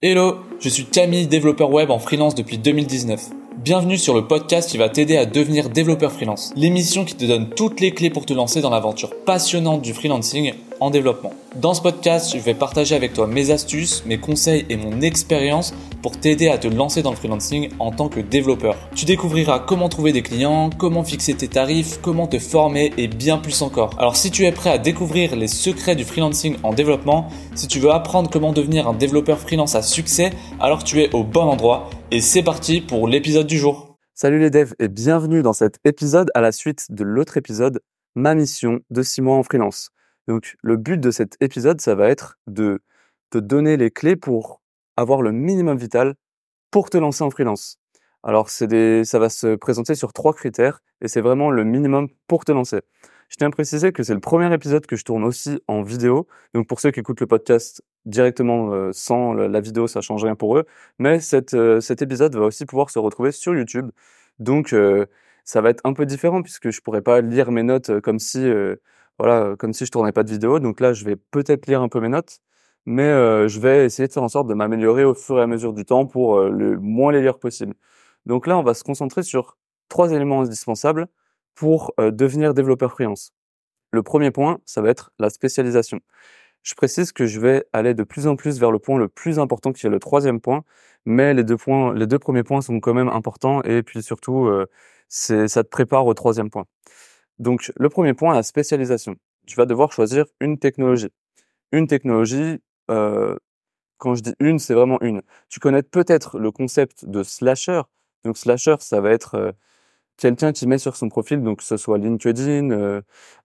Hello, je suis Camille, développeur web en freelance depuis 2019. Bienvenue sur le podcast qui va t'aider à devenir développeur freelance. L'émission qui te donne toutes les clés pour te lancer dans l'aventure passionnante du freelancing en développement. Dans ce podcast, je vais partager avec toi mes astuces, mes conseils et mon expérience pour t'aider à te lancer dans le freelancing en tant que développeur. Tu découvriras comment trouver des clients, comment fixer tes tarifs, comment te former et bien plus encore. Alors si tu es prêt à découvrir les secrets du freelancing en développement, si tu veux apprendre comment devenir un développeur freelance à succès, alors tu es au bon endroit. Et c'est parti pour l'épisode du jour. Salut les devs et bienvenue dans cet épisode à la suite de l'autre épisode, ma mission de 6 mois en freelance. Donc, le but de cet épisode, ça va être de te donner les clés pour avoir le minimum vital pour te lancer en freelance. Alors, ça va se présenter sur 3 critères et c'est vraiment le minimum pour te lancer. Je tiens à préciser que c'est le premier épisode que je tourne aussi en vidéo. Donc, pour ceux qui écoutent le podcast directement sans la vidéo, ça ne change rien pour eux. Mais cet épisode va aussi pouvoir se retrouver sur YouTube. Donc, ça va être un peu différent puisque je ne pourrai pas lire mes notes comme si je tournais pas de vidéo. Donc là, je vais peut-être lire un peu mes notes, mais je vais essayer de faire en sorte de m'améliorer au fur et à mesure du temps pour le moins les lire possible. Donc là, on va se concentrer sur 3 éléments indispensables pour devenir développeur freelance. Le premier point, ça va être la spécialisation. Je précise que je vais aller de plus en plus vers le point le plus important qui est le 3e point, mais les deux premiers points sont quand même importants et puis surtout, ça te prépare au 3e point. Donc, le premier point, la spécialisation. Tu vas devoir choisir une technologie. Une technologie, quand je dis une, c'est vraiment une. Tu connais peut-être le concept de slasher. Donc, slasher, ça va être quelqu'un qui met sur son profil, donc que ce soit LinkedIn,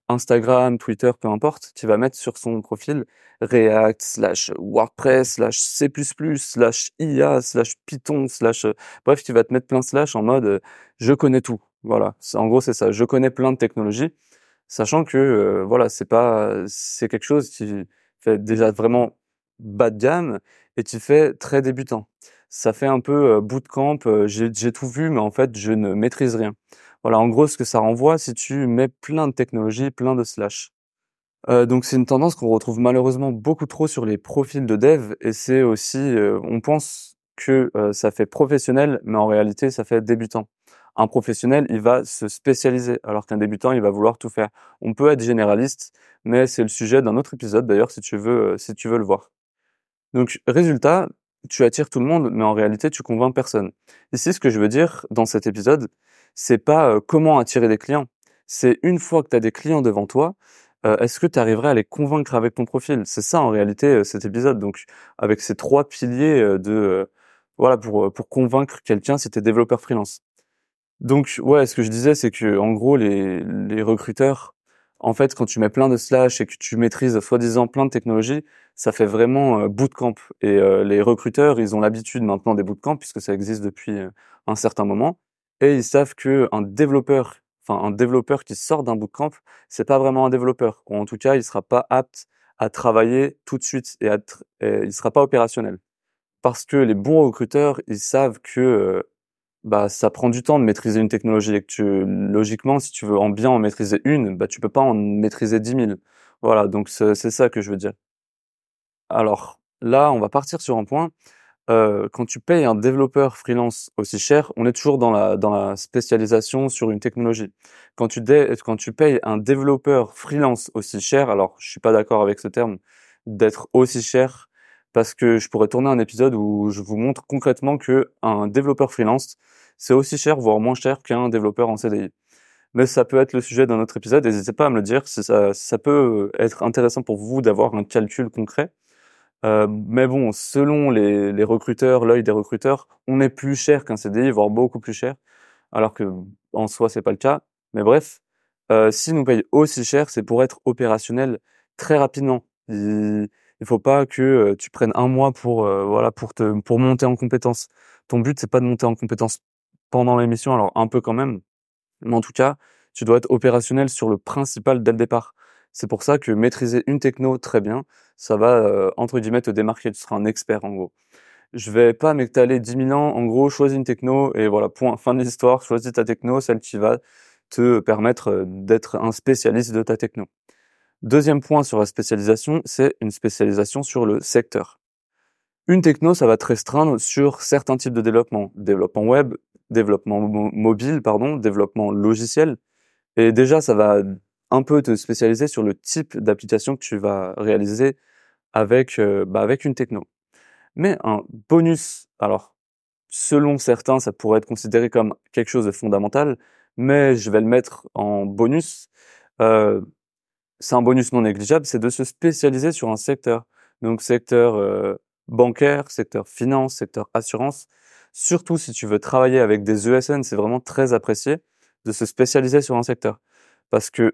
Instagram, Twitter, peu importe, qui va mettre sur son profil React, /WordPress, /C++, /IA, /Python, bref, tu vas te mettre plein de slash en mode « je connais tout ». Voilà, en gros c'est ça. Je connais plein de technologies, sachant que c'est quelque chose qui fait déjà vraiment bas de gamme et qui fait très débutant. Ça fait un peu bootcamp. J'ai tout vu, mais en fait je ne maîtrise rien. Voilà, en gros ce que ça renvoie si tu mets plein de technologies, plein de slash. Donc c'est une tendance qu'on retrouve malheureusement beaucoup trop sur les profils de dev et c'est aussi on pense que ça fait professionnel, mais en réalité ça fait débutant. Un professionnel, il va se spécialiser, alors qu'un débutant, il va vouloir tout faire. On peut être généraliste, mais c'est le sujet d'un autre épisode, d'ailleurs, si tu veux le voir. Donc, résultat, tu attires tout le monde, mais en réalité, tu convaincs personne. Ici, ce que je veux dire dans cet épisode, c'est pas comment attirer des clients. C'est une fois que tu as des clients devant toi, est-ce que tu arriverais à les convaincre avec ton profil ? C'est ça, en réalité, cet épisode. Donc, avec ces 3 piliers pour convaincre quelqu'un si tu es développeur freelance. Donc, ouais, ce que je disais, c'est que, en gros, les recruteurs, en fait, quand tu mets plein de slash et que tu maîtrises, soi-disant, plein de technologies, ça fait vraiment bootcamp. Et les recruteurs, ils ont l'habitude maintenant des bootcamps, puisque ça existe depuis un certain moment. Et ils savent qu'un développeur qui sort d'un bootcamp, c'est pas vraiment un développeur. Ou en tout cas, il sera pas apte à travailler tout de suite et il sera pas opérationnel. Parce que les bons recruteurs, ils savent que, ça prend du temps de maîtriser une technologie et que logiquement, si tu veux en maîtriser une, tu peux pas en maîtriser 10 000. Voilà, donc c'est ça que je veux dire. Alors là, on va partir sur un point. Quand tu payes un développeur freelance aussi cher, on est toujours dans la spécialisation sur une technologie. Quand tu payes un développeur freelance aussi cher, alors je suis pas d'accord avec ce terme d'être aussi cher, parce que je pourrais tourner un épisode où je vous montre concrètement qu'un développeur freelance, c'est aussi cher, voire moins cher qu'un développeur en CDI. Mais ça peut être le sujet d'un autre épisode, n'hésitez pas à me le dire, ça peut être intéressant pour vous d'avoir un calcul concret. Mais bon, selon les recruteurs, l'œil des recruteurs, on est plus cher qu'un CDI, voire beaucoup plus cher, alors que en soi, c'est pas le cas. Mais bref, s'ils nous payent aussi cher, c'est pour être opérationnel très rapidement. Il faut pas que tu prennes un mois pour monter en compétence. Ton but, c'est pas de monter en compétence pendant l'émission, alors un peu quand même. Mais en tout cas, tu dois être opérationnel sur le principal dès le départ. C'est pour ça que maîtriser une techno très bien, ça va, entre guillemets, te démarquer. Tu seras un expert, en gros. Je vais pas m'étaler 10 000 ans. En gros, choisis une techno et voilà, point, fin de l'histoire. Choisis ta techno, celle qui va te permettre d'être un spécialiste de ta techno. Deuxième point sur la spécialisation, c'est une spécialisation sur le secteur. Une techno, ça va te restreindre sur certains types de développement. Développement web, développement mobile, développement logiciel. Et déjà, ça va un peu te spécialiser sur le type d'application que tu vas réaliser avec, avec une techno. Mais un bonus, alors, selon certains, ça pourrait être considéré comme quelque chose de fondamental, mais je vais le mettre en bonus. C'est un bonus non négligeable, c'est de se spécialiser sur un secteur. Donc, secteur bancaire, secteur finance, secteur assurance. Surtout si tu veux travailler avec des ESN, c'est vraiment très apprécié de se spécialiser sur un secteur. Parce que,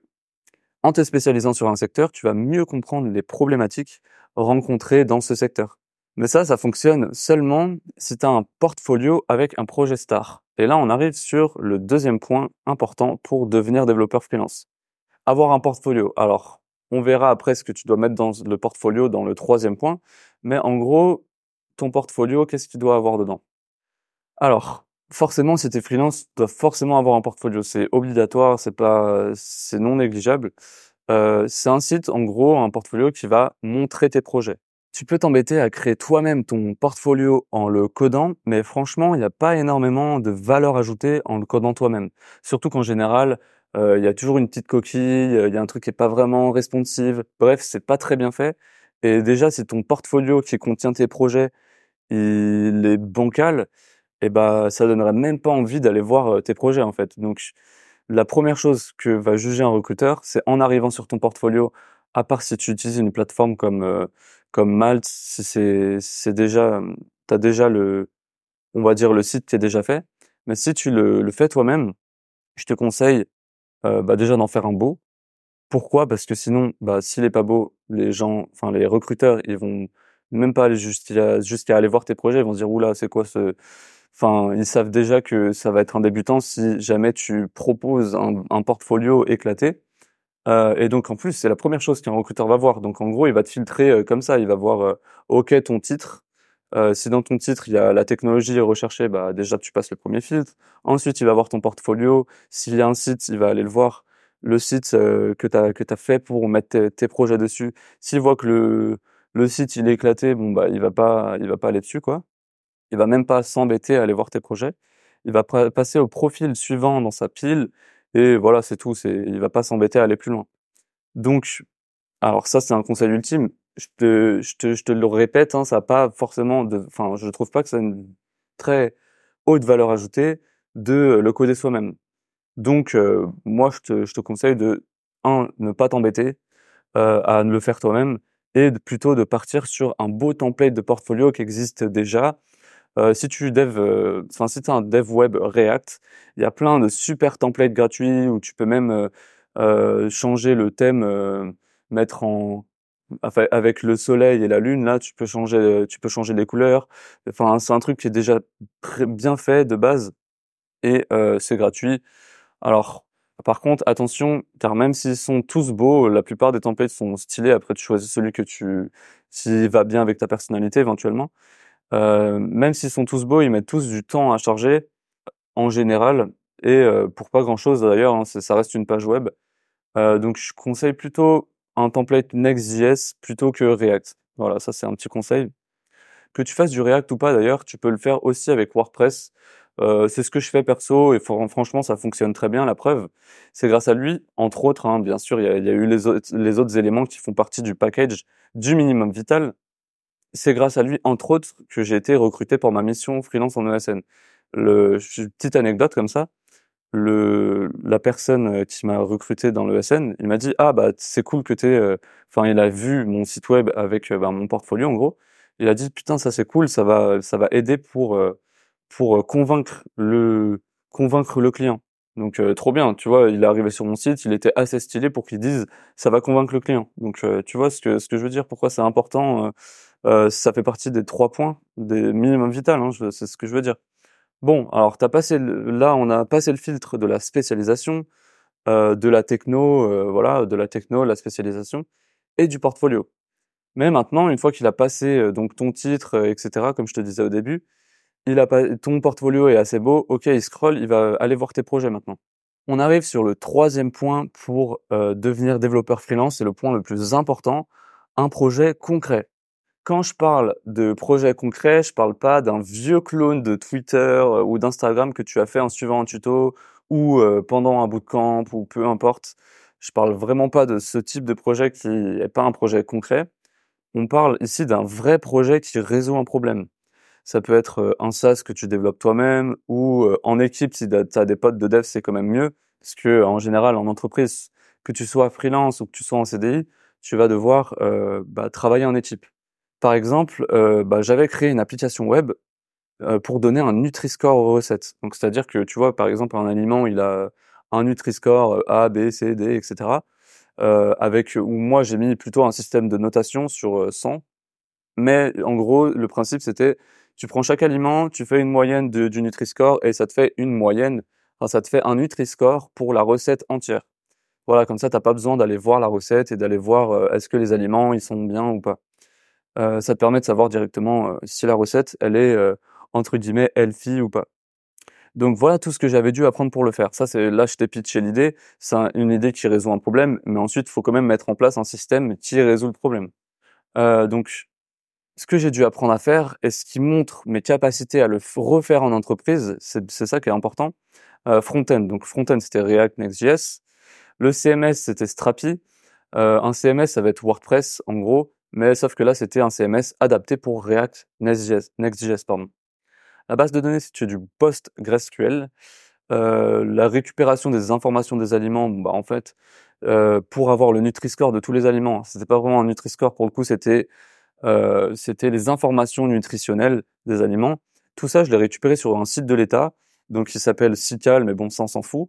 en te spécialisant sur un secteur, tu vas mieux comprendre les problématiques rencontrées dans ce secteur. Mais ça fonctionne seulement si tu as un portfolio avec un projet star. Et là, on arrive sur le deuxième point important pour devenir développeur freelance. Avoir un portfolio. Alors, on verra après ce que tu dois mettre dans le portfolio dans le troisième point. Mais en gros, ton portfolio, qu'est-ce qu'il doit avoir dedans? Alors, forcément, si tu es freelance, tu dois forcément avoir un portfolio. C'est obligatoire, c'est non négligeable. C'est un site, en gros, un portfolio qui va montrer tes projets. Tu peux t'embêter à créer toi-même ton portfolio en le codant, mais franchement, il n'y a pas énormément de valeur ajoutée en le codant toi-même. Surtout qu'en général, il y a toujours une petite coquille, il y a un truc qui n'est pas vraiment responsive. Bref, c'est pas très bien fait. Et déjà, si ton portfolio qui contient tes projets, il est bancal, ça donnerait même pas envie d'aller voir tes projets, en fait. Donc, la première chose que va juger un recruteur, c'est en arrivant sur ton portfolio, à part si tu utilises une plateforme comme Malt, si c'est déjà, t'as déjà le site qui est déjà fait. Mais si tu le fais toi-même, je te conseille, déjà d'en faire un beau. Pourquoi? Parce que sinon, s'il est pas beau, les recruteurs, ils vont même pas aller jusqu'à aller voir tes projets. Ils vont se dire, oula, c'est quoi ils savent déjà que ça va être un débutant si jamais tu proposes un portfolio éclaté. Et donc en plus c'est la première chose qu'un recruteur va voir, donc en gros il va te filtrer comme ça, il va voir ok, ton titre, si dans ton titre il y a la technologie recherchée, déjà tu passes le premier filtre, ensuite il va voir ton portfolio, s'il y a un site il va aller le voir, le site que t'as fait pour mettre tes projets dessus. S'il voit que le site il est éclaté, il va pas aller dessus quoi, il va même pas s'embêter à aller voir tes projets, il va passer au profil suivant dans sa pile. Et voilà, c'est tout. Il va pas s'embêter à aller plus loin. Donc, alors ça, c'est un conseil ultime. Je te le répète, ça a pas forcément je trouve pas que ça a une très haute valeur ajoutée de le coder soi-même. Donc, moi, je te conseille de, ne pas t'embêter, à le faire toi-même et plutôt de partir sur un beau template de portfolio qui existe déjà. Si t'es un dev web React, il y a plein de super templates gratuits où tu peux même changer le thème, avec le soleil et la lune là, tu peux changer les couleurs. Enfin, c'est un truc qui est déjà bien fait de base et c'est gratuit. Alors, par contre, attention, car même s'ils sont tous beaux, la plupart des templates sont stylés. Après, tu choisis celui s'il va bien avec ta personnalité éventuellement. Même s'ils sont tous beaux, ils mettent tous du temps à charger en général et pour pas grand chose d'ailleurs, ça reste une page web. Donc je conseille plutôt un template Next.js plutôt que React. Voilà, ça c'est un petit conseil. Que tu fasses du React ou pas d'ailleurs, tu peux le faire aussi avec WordPress. C'est ce que je fais perso et franchement ça fonctionne très bien, la preuve. C'est grâce à lui, entre autres, bien sûr, il y a eu les autres éléments qui font partie du package du minimum vital. C'est grâce à lui, entre autres, que j'ai été recruté pour ma mission freelance en ESN. Petite anecdote comme ça. La personne qui m'a recruté dans l'ESN, il m'a dit, c'est cool que il a vu mon site web avec, mon portfolio, en gros. Il a dit, putain, ça c'est cool, ça va aider pour convaincre le client. Donc, trop bien, tu vois, il est arrivé sur mon site, il était assez stylé pour qu'il dise, ça va convaincre le client. Donc, tu vois ce que je veux dire, pourquoi c'est important, ça fait partie des 3 points, des minimum vital, c'est ce que je veux dire. Bon, alors on a passé le filtre de la spécialisation, de la techno, la spécialisation et du portfolio. Mais maintenant, une fois qu'il a passé donc ton titre, etc., comme je te disais au début, ton portfolio est assez beau. Ok, il scroll, il va aller voir tes projets maintenant. On arrive sur le troisième point pour devenir développeur freelance. C'est le point le plus important, un projet concret. Quand je parle de projet concret, je parle pas d'un vieux clone de Twitter ou d'Instagram que tu as fait en suivant un tuto ou pendant un bootcamp ou peu importe. Je parle vraiment pas de ce type de projet qui est pas un projet concret. On parle ici d'un vrai projet qui résout un problème. Ça peut être un SaaS que tu développes toi-même ou en équipe, si tu as des potes de dev, c'est quand même mieux. Parce que en général, en entreprise, que tu sois freelance ou que tu sois en CDI, tu vas devoir travailler en équipe. Par exemple, j'avais créé une application web pour donner un NutriScore aux recettes. Donc, c'est-à-dire que tu vois, par exemple, un aliment, il a un NutriScore A, B, C, D, etc. Où moi, j'ai mis plutôt un système de notation sur 100. Mais en gros, le principe, c'était tu prends chaque aliment, tu fais une moyenne du NutriScore et ça te fait une moyenne. Enfin, ça te fait un NutriScore pour la recette entière. Voilà, comme ça, t'as pas besoin d'aller voir la recette et d'aller voir est-ce que les aliments, ils sont bien ou pas. Ça te permet de savoir directement si la recette, elle est, entre guillemets, healthy ou pas. Donc voilà tout ce que j'avais dû apprendre pour le faire. Là, je t'ai pitché l'idée. C'est une idée qui résout un problème, mais ensuite, il faut quand même mettre en place un système qui résout le problème. Donc, ce que j'ai dû apprendre à faire et ce qui montre mes capacités à le refaire en entreprise, c'est ça qui est important. Front-end. Donc, front-end, c'était React, Next.js. Le CMS, c'était Strapi. Un CMS, ça va être WordPress, en gros. Mais sauf que là, c'était un CMS adapté pour React, Next.js, pardon. La base de données, c'est du PostgreSQL. La récupération des informations des aliments, pour avoir le Nutri-Score de tous les aliments, c'était pas vraiment un Nutri-Score, pour le coup, c'était les informations nutritionnelles des aliments. Tout ça, je l'ai récupéré sur un site de l'État, donc il s'appelle Cical, mais bon, ça on s'en fout,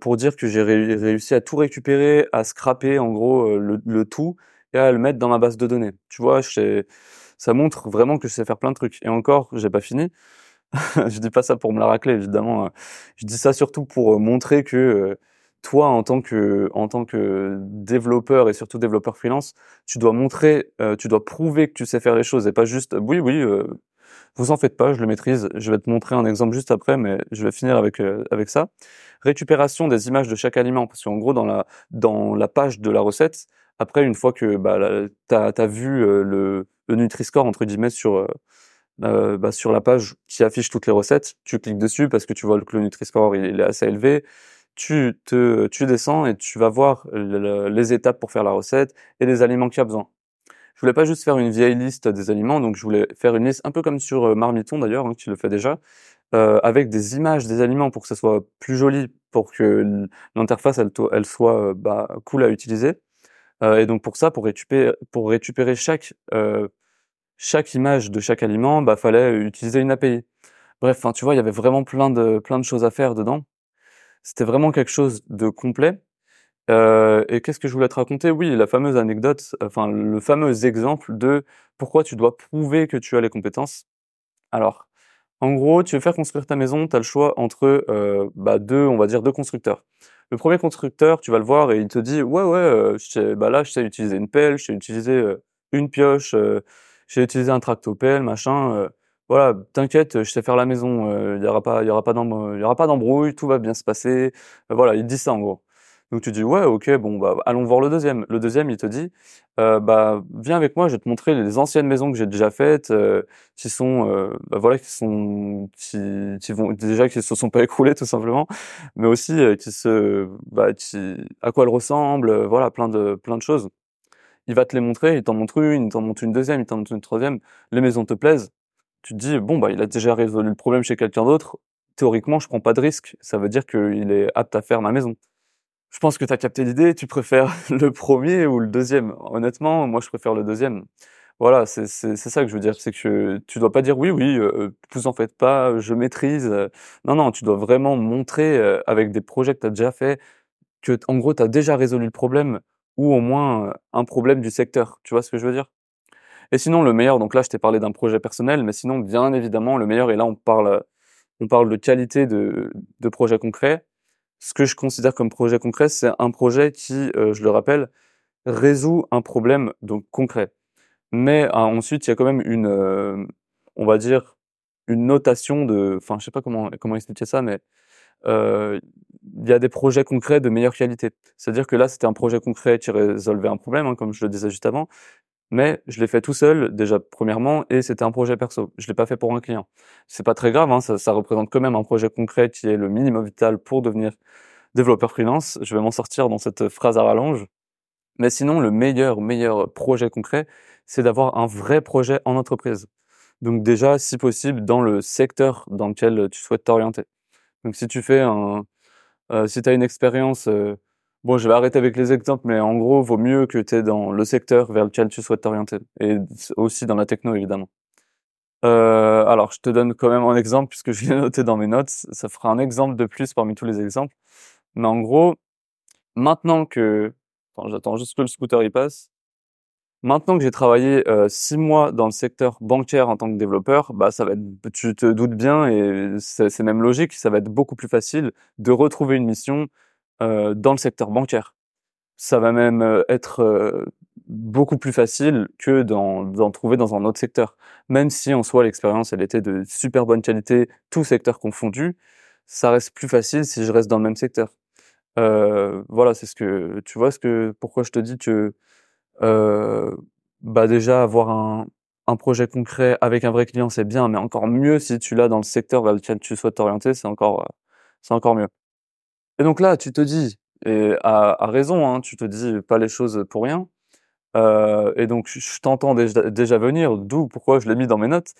pour dire que j'ai réussi à tout récupérer, à scraper, en gros, le tout, et à le mettre dans ma base de données. Tu vois, ça montre vraiment que je sais faire plein de trucs. Et encore, j'ai pas fini. Je dis pas ça pour me la racler, évidemment. Je dis ça surtout pour montrer que toi, en tant que développeur et surtout développeur freelance, tu dois prouver que tu sais faire les choses et pas juste, oui, vous en faites pas, je le maîtrise. Je vais te montrer un exemple juste après, mais je vais finir avec ça. Récupération des images de chaque aliment. Parce qu'en gros, dans la page de la recette, après, une fois que t'as vu le Nutri-Score entre guillemets sur la page qui affiche toutes les recettes, tu cliques dessus parce que tu vois que le Nutri-Score il est assez élevé. Tu descends et tu vas voir les étapes pour faire la recette et les aliments qu'il y a besoin. Je voulais pas juste faire une vieille liste des aliments, donc je voulais faire une liste un peu comme sur Marmiton d'ailleurs, hein, qui le fait déjà, avec des images des aliments pour que ça soit plus joli, pour que l'interface elle soit cool à utiliser. Et donc pour ça, pour récupérer chaque image de chaque aliment, fallait utiliser une API. Bref, tu vois, il y avait vraiment plein de choses à faire dedans. C'était vraiment quelque chose de complet. Et qu'est-ce que je voulais te raconter? Oui, la fameuse anecdote, le fameux exemple de pourquoi tu dois prouver que tu as les compétences. Alors, en gros, tu veux faire construire ta maison, tu as le choix entre deux constructeurs. Le premier constructeur, tu vas le voir et il te dit « Ouais, je sais utiliser une pelle, je sais utiliser une pioche, je sais utiliser un tractopelle, machin. Voilà, t'inquiète, je sais faire la maison, il y aura pas d'embrouille, tout va bien se passer. » Voilà, il te dit ça en gros. Donc tu dis « Ouais, ok, allons voir le deuxième. » Le deuxième, il te dit « Viens avec moi, je vais te montrer les anciennes maisons que j'ai déjà faites, qui se sont pas écroulées tout simplement, mais aussi à quoi elles ressemblent, plein de choses. » Il va te les montrer, il t'en montre une, il t'en montre une deuxième, il t'en montre une troisième. Les maisons te plaisent. Tu te dis « il a déjà résolu le problème chez quelqu'un d'autre. Théoriquement, je prends pas de risque. Ça veut dire qu'il est apte à faire ma maison. » Je pense que tu as capté l'idée, tu préfères le premier ou le deuxième. Honnêtement, moi, je préfère le deuxième. Voilà, c'est ça que je veux dire. C'est que tu dois pas dire oui, vous en faites pas, je maîtrise. Non, tu dois vraiment montrer avec des projets que tu as déjà fait que, en gros, tu as déjà résolu le problème ou au moins un problème du secteur. Tu vois ce que je veux dire? Et sinon, le meilleur, donc là, je t'ai parlé d'un projet personnel, mais sinon, bien évidemment, le meilleur, et là, on parle de qualité de projet concret. Ce que je considère comme projet concret, c'est un projet qui, je le rappelle, résout un problème donc concret. Mais ensuite, il y a quand même une notation de... Enfin, je sais pas comment expliquer ça, mais il y a des projets concrets de meilleure qualité. C'est-à-dire que là, c'était un projet concret qui résolvait un problème, hein, comme je le disais juste avant. mais je l'ai fait tout seul, déjà premièrement, et c'était un projet perso. Je l'ai pas fait pour un client. C'est pas très grave, hein, ça représente quand même un projet concret qui est le minimum vital pour devenir développeur freelance. Je vais m'en sortir dans cette phrase à rallonge. Mais sinon, le meilleur projet concret, c'est d'avoir un vrai projet en entreprise. Donc déjà, si possible, dans le secteur dans lequel tu souhaites t'orienter. Donc si tu fais si t'as une expérience, bon, je vais arrêter avec les exemples, mais en gros, vaut mieux que tu es dans le secteur vers lequel tu souhaites t'orienter, et aussi dans la techno, évidemment. Alors, je te donne quand même un exemple, puisque je l'ai noté dans mes notes. Ça fera un exemple de plus parmi tous les exemples. Mais en gros, maintenant que... Attends, j'attends juste que le scooter y passe. Maintenant que j'ai travaillé 6 mois dans le secteur bancaire en tant que développeur, bah ça va être, tu te doutes bien, et c'est même logique, ça va être beaucoup plus facile de retrouver une mission dans le secteur bancaire. Ça va même être beaucoup plus facile que d'en trouver dans un autre secteur. Même si en soi l'expérience elle était de super bonne qualité, tout secteur confondu, ça reste plus facile si je reste dans le même secteur. Voilà, c'est ce que tu vois, pourquoi je te dis que déjà avoir un projet concret avec un vrai client c'est bien, mais encore mieux si tu l'as dans le secteur vers lequel tu souhaites t'orienter, c'est encore mieux. Et donc là, tu te dis, et à raison, hein, tu te dis pas les choses pour rien. Et donc, je t'entends déjà venir, d'où pourquoi je l'ai mis dans mes notes.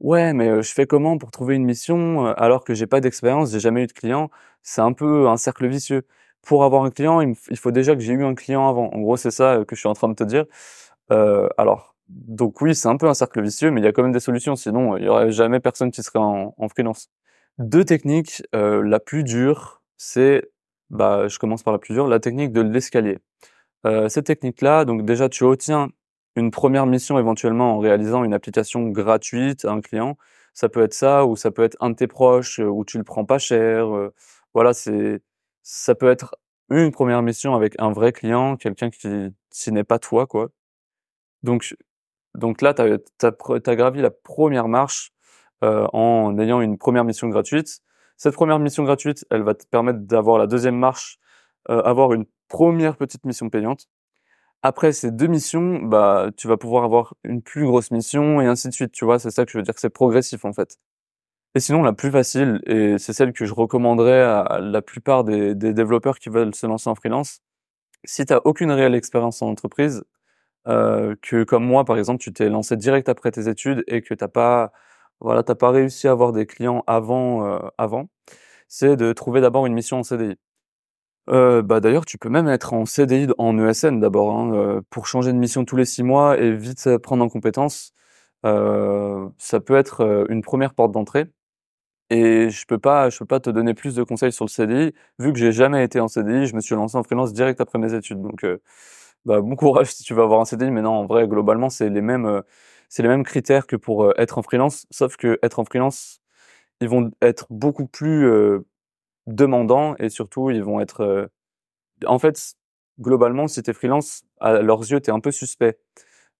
Ouais, mais je fais comment pour trouver une mission alors que j'ai pas d'expérience, j'ai jamais eu de client. C'est un peu un cercle vicieux. Pour avoir un client, il faut déjà que j'ai eu un client avant. En gros, c'est ça que je suis en train de te dire. Alors, donc oui, c'est un peu un cercle vicieux, mais il y a quand même des solutions. Sinon, il y aurait jamais personne qui serait en freelance. Deux techniques, la plus dure. Je commence par la plus dure, la technique de l'escalier. Cette technique-là, donc déjà, tu obtiens une première mission éventuellement en réalisant une application gratuite à un client. Ça peut être ça, ou ça peut être un de tes proches, ou tu le prends pas cher. Voilà, ça peut être une première mission avec un vrai client, quelqu'un qui n'est pas toi, quoi. Donc là, t'as gravi la première marche en ayant une première mission gratuite. Cette première mission gratuite, elle va te permettre d'avoir la deuxième marche, avoir une première petite mission payante. Après ces deux missions, tu vas pouvoir avoir une plus grosse mission et ainsi de suite. Tu vois, c'est ça que je veux dire, c'est progressif en fait. Et sinon, la plus facile, et c'est celle que je recommanderais à la plupart des développeurs qui veulent se lancer en freelance, si tu n'as aucune réelle expérience en entreprise, que comme moi par exemple, tu t'es lancé direct après tes études et que t'as pas réussi à avoir des clients avant, c'est de trouver d'abord une mission en CDI. D'ailleurs, tu peux même être en CDI en ESN d'abord, hein, pour changer de mission tous les 6 mois et vite prendre en compétences. Ça peut être une première porte d'entrée. Et je peux pas te donner plus de conseils sur le CDI, vu que j'ai jamais été en CDI. Je me suis lancé en freelance direct après mes études. Donc, bon courage si tu veux avoir un CDI. Mais non, en vrai, globalement, c'est les mêmes critères que pour être en freelance, sauf que être en freelance, ils vont être beaucoup plus demandants et surtout ils vont être... En fait, globalement, si t'es freelance, à leurs yeux, t'es un peu suspect.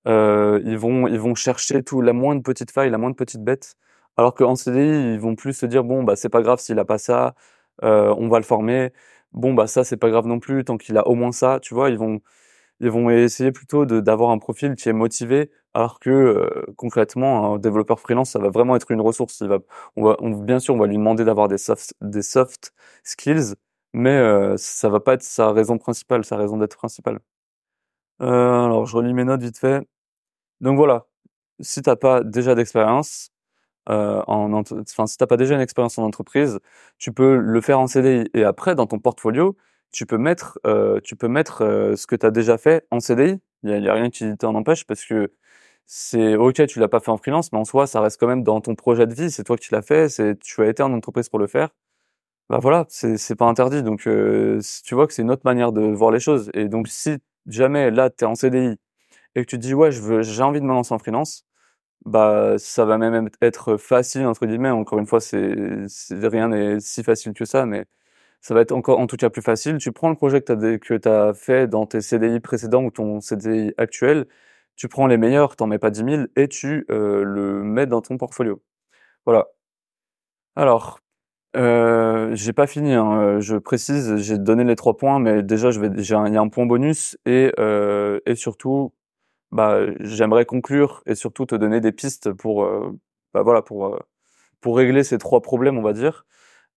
Ils vont chercher la moindre petite faille, la moindre petite bête, alors qu'en CDI, ils vont plus se dire « bon, c'est pas grave s'il a pas ça, on va le former, bon, ça, c'est pas grave non plus, tant qu'il a au moins ça », tu vois, ils vont essayer plutôt d'avoir un profil qui est motivé, alors que concrètement, un développeur freelance, ça va vraiment être une ressource. Bien sûr, on va lui demander d'avoir des soft skills, mais ça va pas être sa raison d'être principale. Alors, je relis mes notes vite fait. Donc voilà, si t'as pas déjà d'expérience, si t'as pas déjà une expérience en entreprise, tu peux le faire en CDI et après dans ton portfolio. Tu peux mettre ce que tu as déjà fait en CDI. Il y a rien qui t'en empêche parce que c'est OK, tu l'as pas fait en freelance, mais en soi, ça reste quand même dans ton projet de vie. C'est toi qui l'as fait. Tu as été en entreprise pour le faire. Voilà, c'est pas interdit. Donc, tu vois que c'est une autre manière de voir les choses. Et donc, si jamais là, t'es en CDI et que tu te dis, ouais, j'ai envie de me lancer en freelance, ça va même être facile, entre guillemets. Encore une fois, rien n'est si facile que ça, mais ça va être encore, en tout cas, plus facile. Tu prends le projet que t'as fait dans tes CDI précédents ou ton CDI actuel, tu prends les meilleurs, t'en mets pas 10 000 et tu le mets dans ton portfolio. Voilà. Alors, j'ai pas fini, hein. Je précise, j'ai donné les 3 points, mais déjà, il y a un point bonus et surtout, j'aimerais conclure et surtout te donner des pistes pour régler ces trois problèmes, on va dire.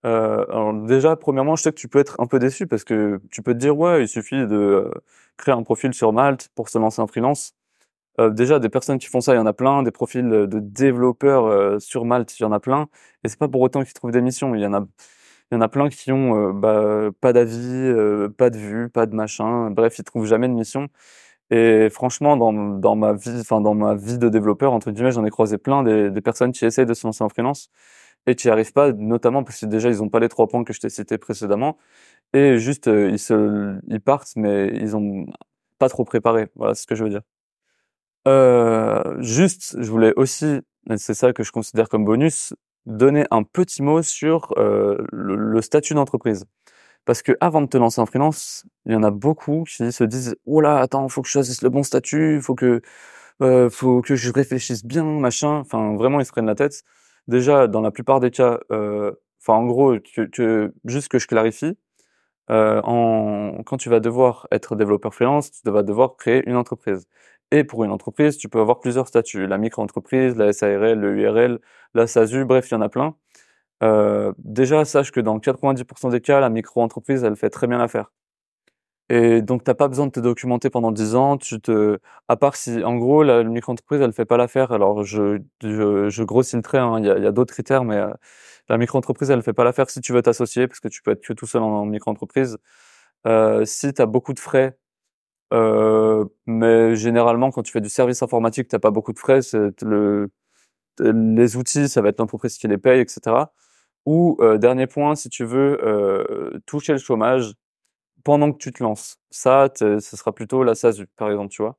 Alors déjà, premièrement, je sais que tu peux être un peu déçu parce que tu peux te dire, ouais, il suffit de créer un profil sur Malt pour se lancer en freelance. Déjà, des personnes qui font ça, il y en a plein. Des profils de développeurs sur Malt, il y en a plein. Et c'est pas pour autant qu'ils trouvent des missions. Il y en a plein qui ont pas d'avis, pas de vues, pas de machin. Bref, ils trouvent jamais de mission. Et franchement, dans ma vie de développeur, entre guillemets, j'en ai croisé plein des personnes qui essayent de se lancer en freelance et qui n'y arrivent pas, notamment parce que déjà, ils n'ont pas les trois points que je t'ai cités précédemment. Et juste, ils partent, mais ils n'ont pas trop préparé. Voilà, c'est ce que je veux dire. Juste, je voulais aussi, et c'est ça que je considère comme bonus, donner un petit mot sur le statut d'entreprise. Parce que avant de te lancer en freelance, il y en a beaucoup qui se disent « Oh là, attends, faut que je choisisse le bon statut, faut que je réfléchisse bien, machin. » Enfin, vraiment, ils se prennent la tête. Déjà, dans la plupart des cas, en gros, juste que je clarifie, quand tu vas devoir être développeur freelance, tu vas devoir créer une entreprise. Et pour une entreprise, tu peux avoir plusieurs statuts. La micro-entreprise, la SARL, le URL, la SASU, bref, il y en a plein. Déjà, sache que dans 90% des cas, la micro-entreprise, elle fait très bien l'affaire. Et donc, t'as pas besoin de te documenter pendant 10 ans, à part si, en gros, la micro-entreprise, elle fait pas l'affaire. Alors, je grossis le trait, hein. Il y a d'autres critères, mais la micro-entreprise, elle fait pas l'affaire si tu veux t'associer, parce que tu peux être que tout seul en micro-entreprise. Si t'as beaucoup de frais, mais généralement, quand tu fais du service informatique, t'as pas beaucoup de frais, les outils, ça va être l'entreprise qui les paye, etc. Ou, dernier point, si tu veux, toucher le chômage, pendant que tu te lances. Ça, ce sera plutôt la SASU, par exemple, tu vois.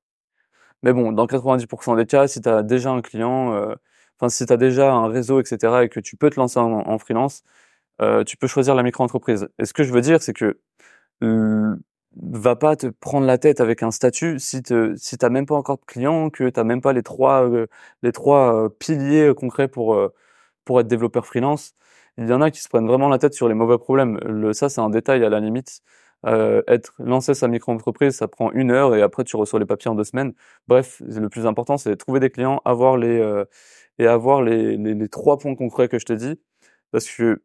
Mais bon, dans 90% des cas, si tu as déjà un client, si tu as déjà un réseau, etc., et que tu peux te lancer en freelance, tu peux choisir la micro-entreprise. Et ce que je veux dire, c'est que va pas te prendre la tête avec un statut si tu n'as même pas encore de client, que tu n'as même pas les trois piliers concrets pour être développeur freelance. Il y en a qui se prennent vraiment la tête sur les mauvais problèmes. Ça, c'est un détail à la limite. Lancer sa micro-entreprise, ça prend 1 heure et après tu reçois les papiers en 2 semaines. Bref, le plus important, c'est trouver des clients, avoir les 3 points concrets que je t'ai dit. Parce que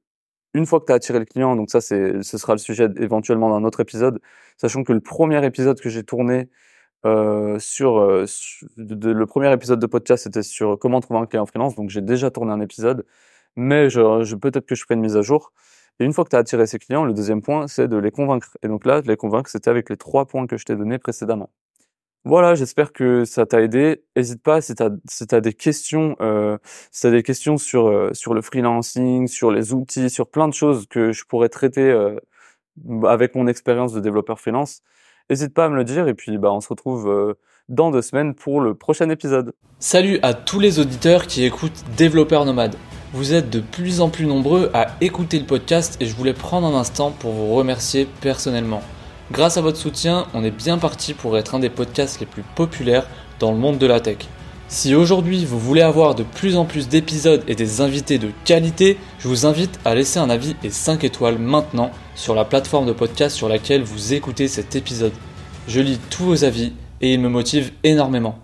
une fois que tu as attiré le client, donc ça, ce sera le sujet éventuellement d'un autre épisode. Sachant que le premier épisode que j'ai tourné le premier épisode de podcast, c'était sur comment trouver un client en freelance. Donc j'ai déjà tourné un épisode, mais peut-être que je ferai une mise à jour. Et une fois que tu as attiré ces clients, le deuxième point, c'est de les convaincre. Et donc là, les convaincre, c'était avec les 3 points que je t'ai donnés précédemment. Voilà, j'espère que ça t'a aidé. N'hésite pas si t'as des questions, sur le freelancing, sur les outils, sur plein de choses que je pourrais traiter avec mon expérience de développeur freelance. N'hésite pas à me le dire et puis on se retrouve dans 2 semaines pour le prochain épisode. Salut à tous les auditeurs qui écoutent Développeurs Nomades. Vous êtes de plus en plus nombreux à écouter le podcast et je voulais prendre un instant pour vous remercier personnellement. Grâce à votre soutien, on est bien parti pour être un des podcasts les plus populaires dans le monde de la tech. Si aujourd'hui vous voulez avoir de plus en plus d'épisodes et des invités de qualité, je vous invite à laisser un avis et 5 étoiles maintenant sur la plateforme de podcast sur laquelle vous écoutez cet épisode. Je lis tous vos avis et ils me motivent énormément.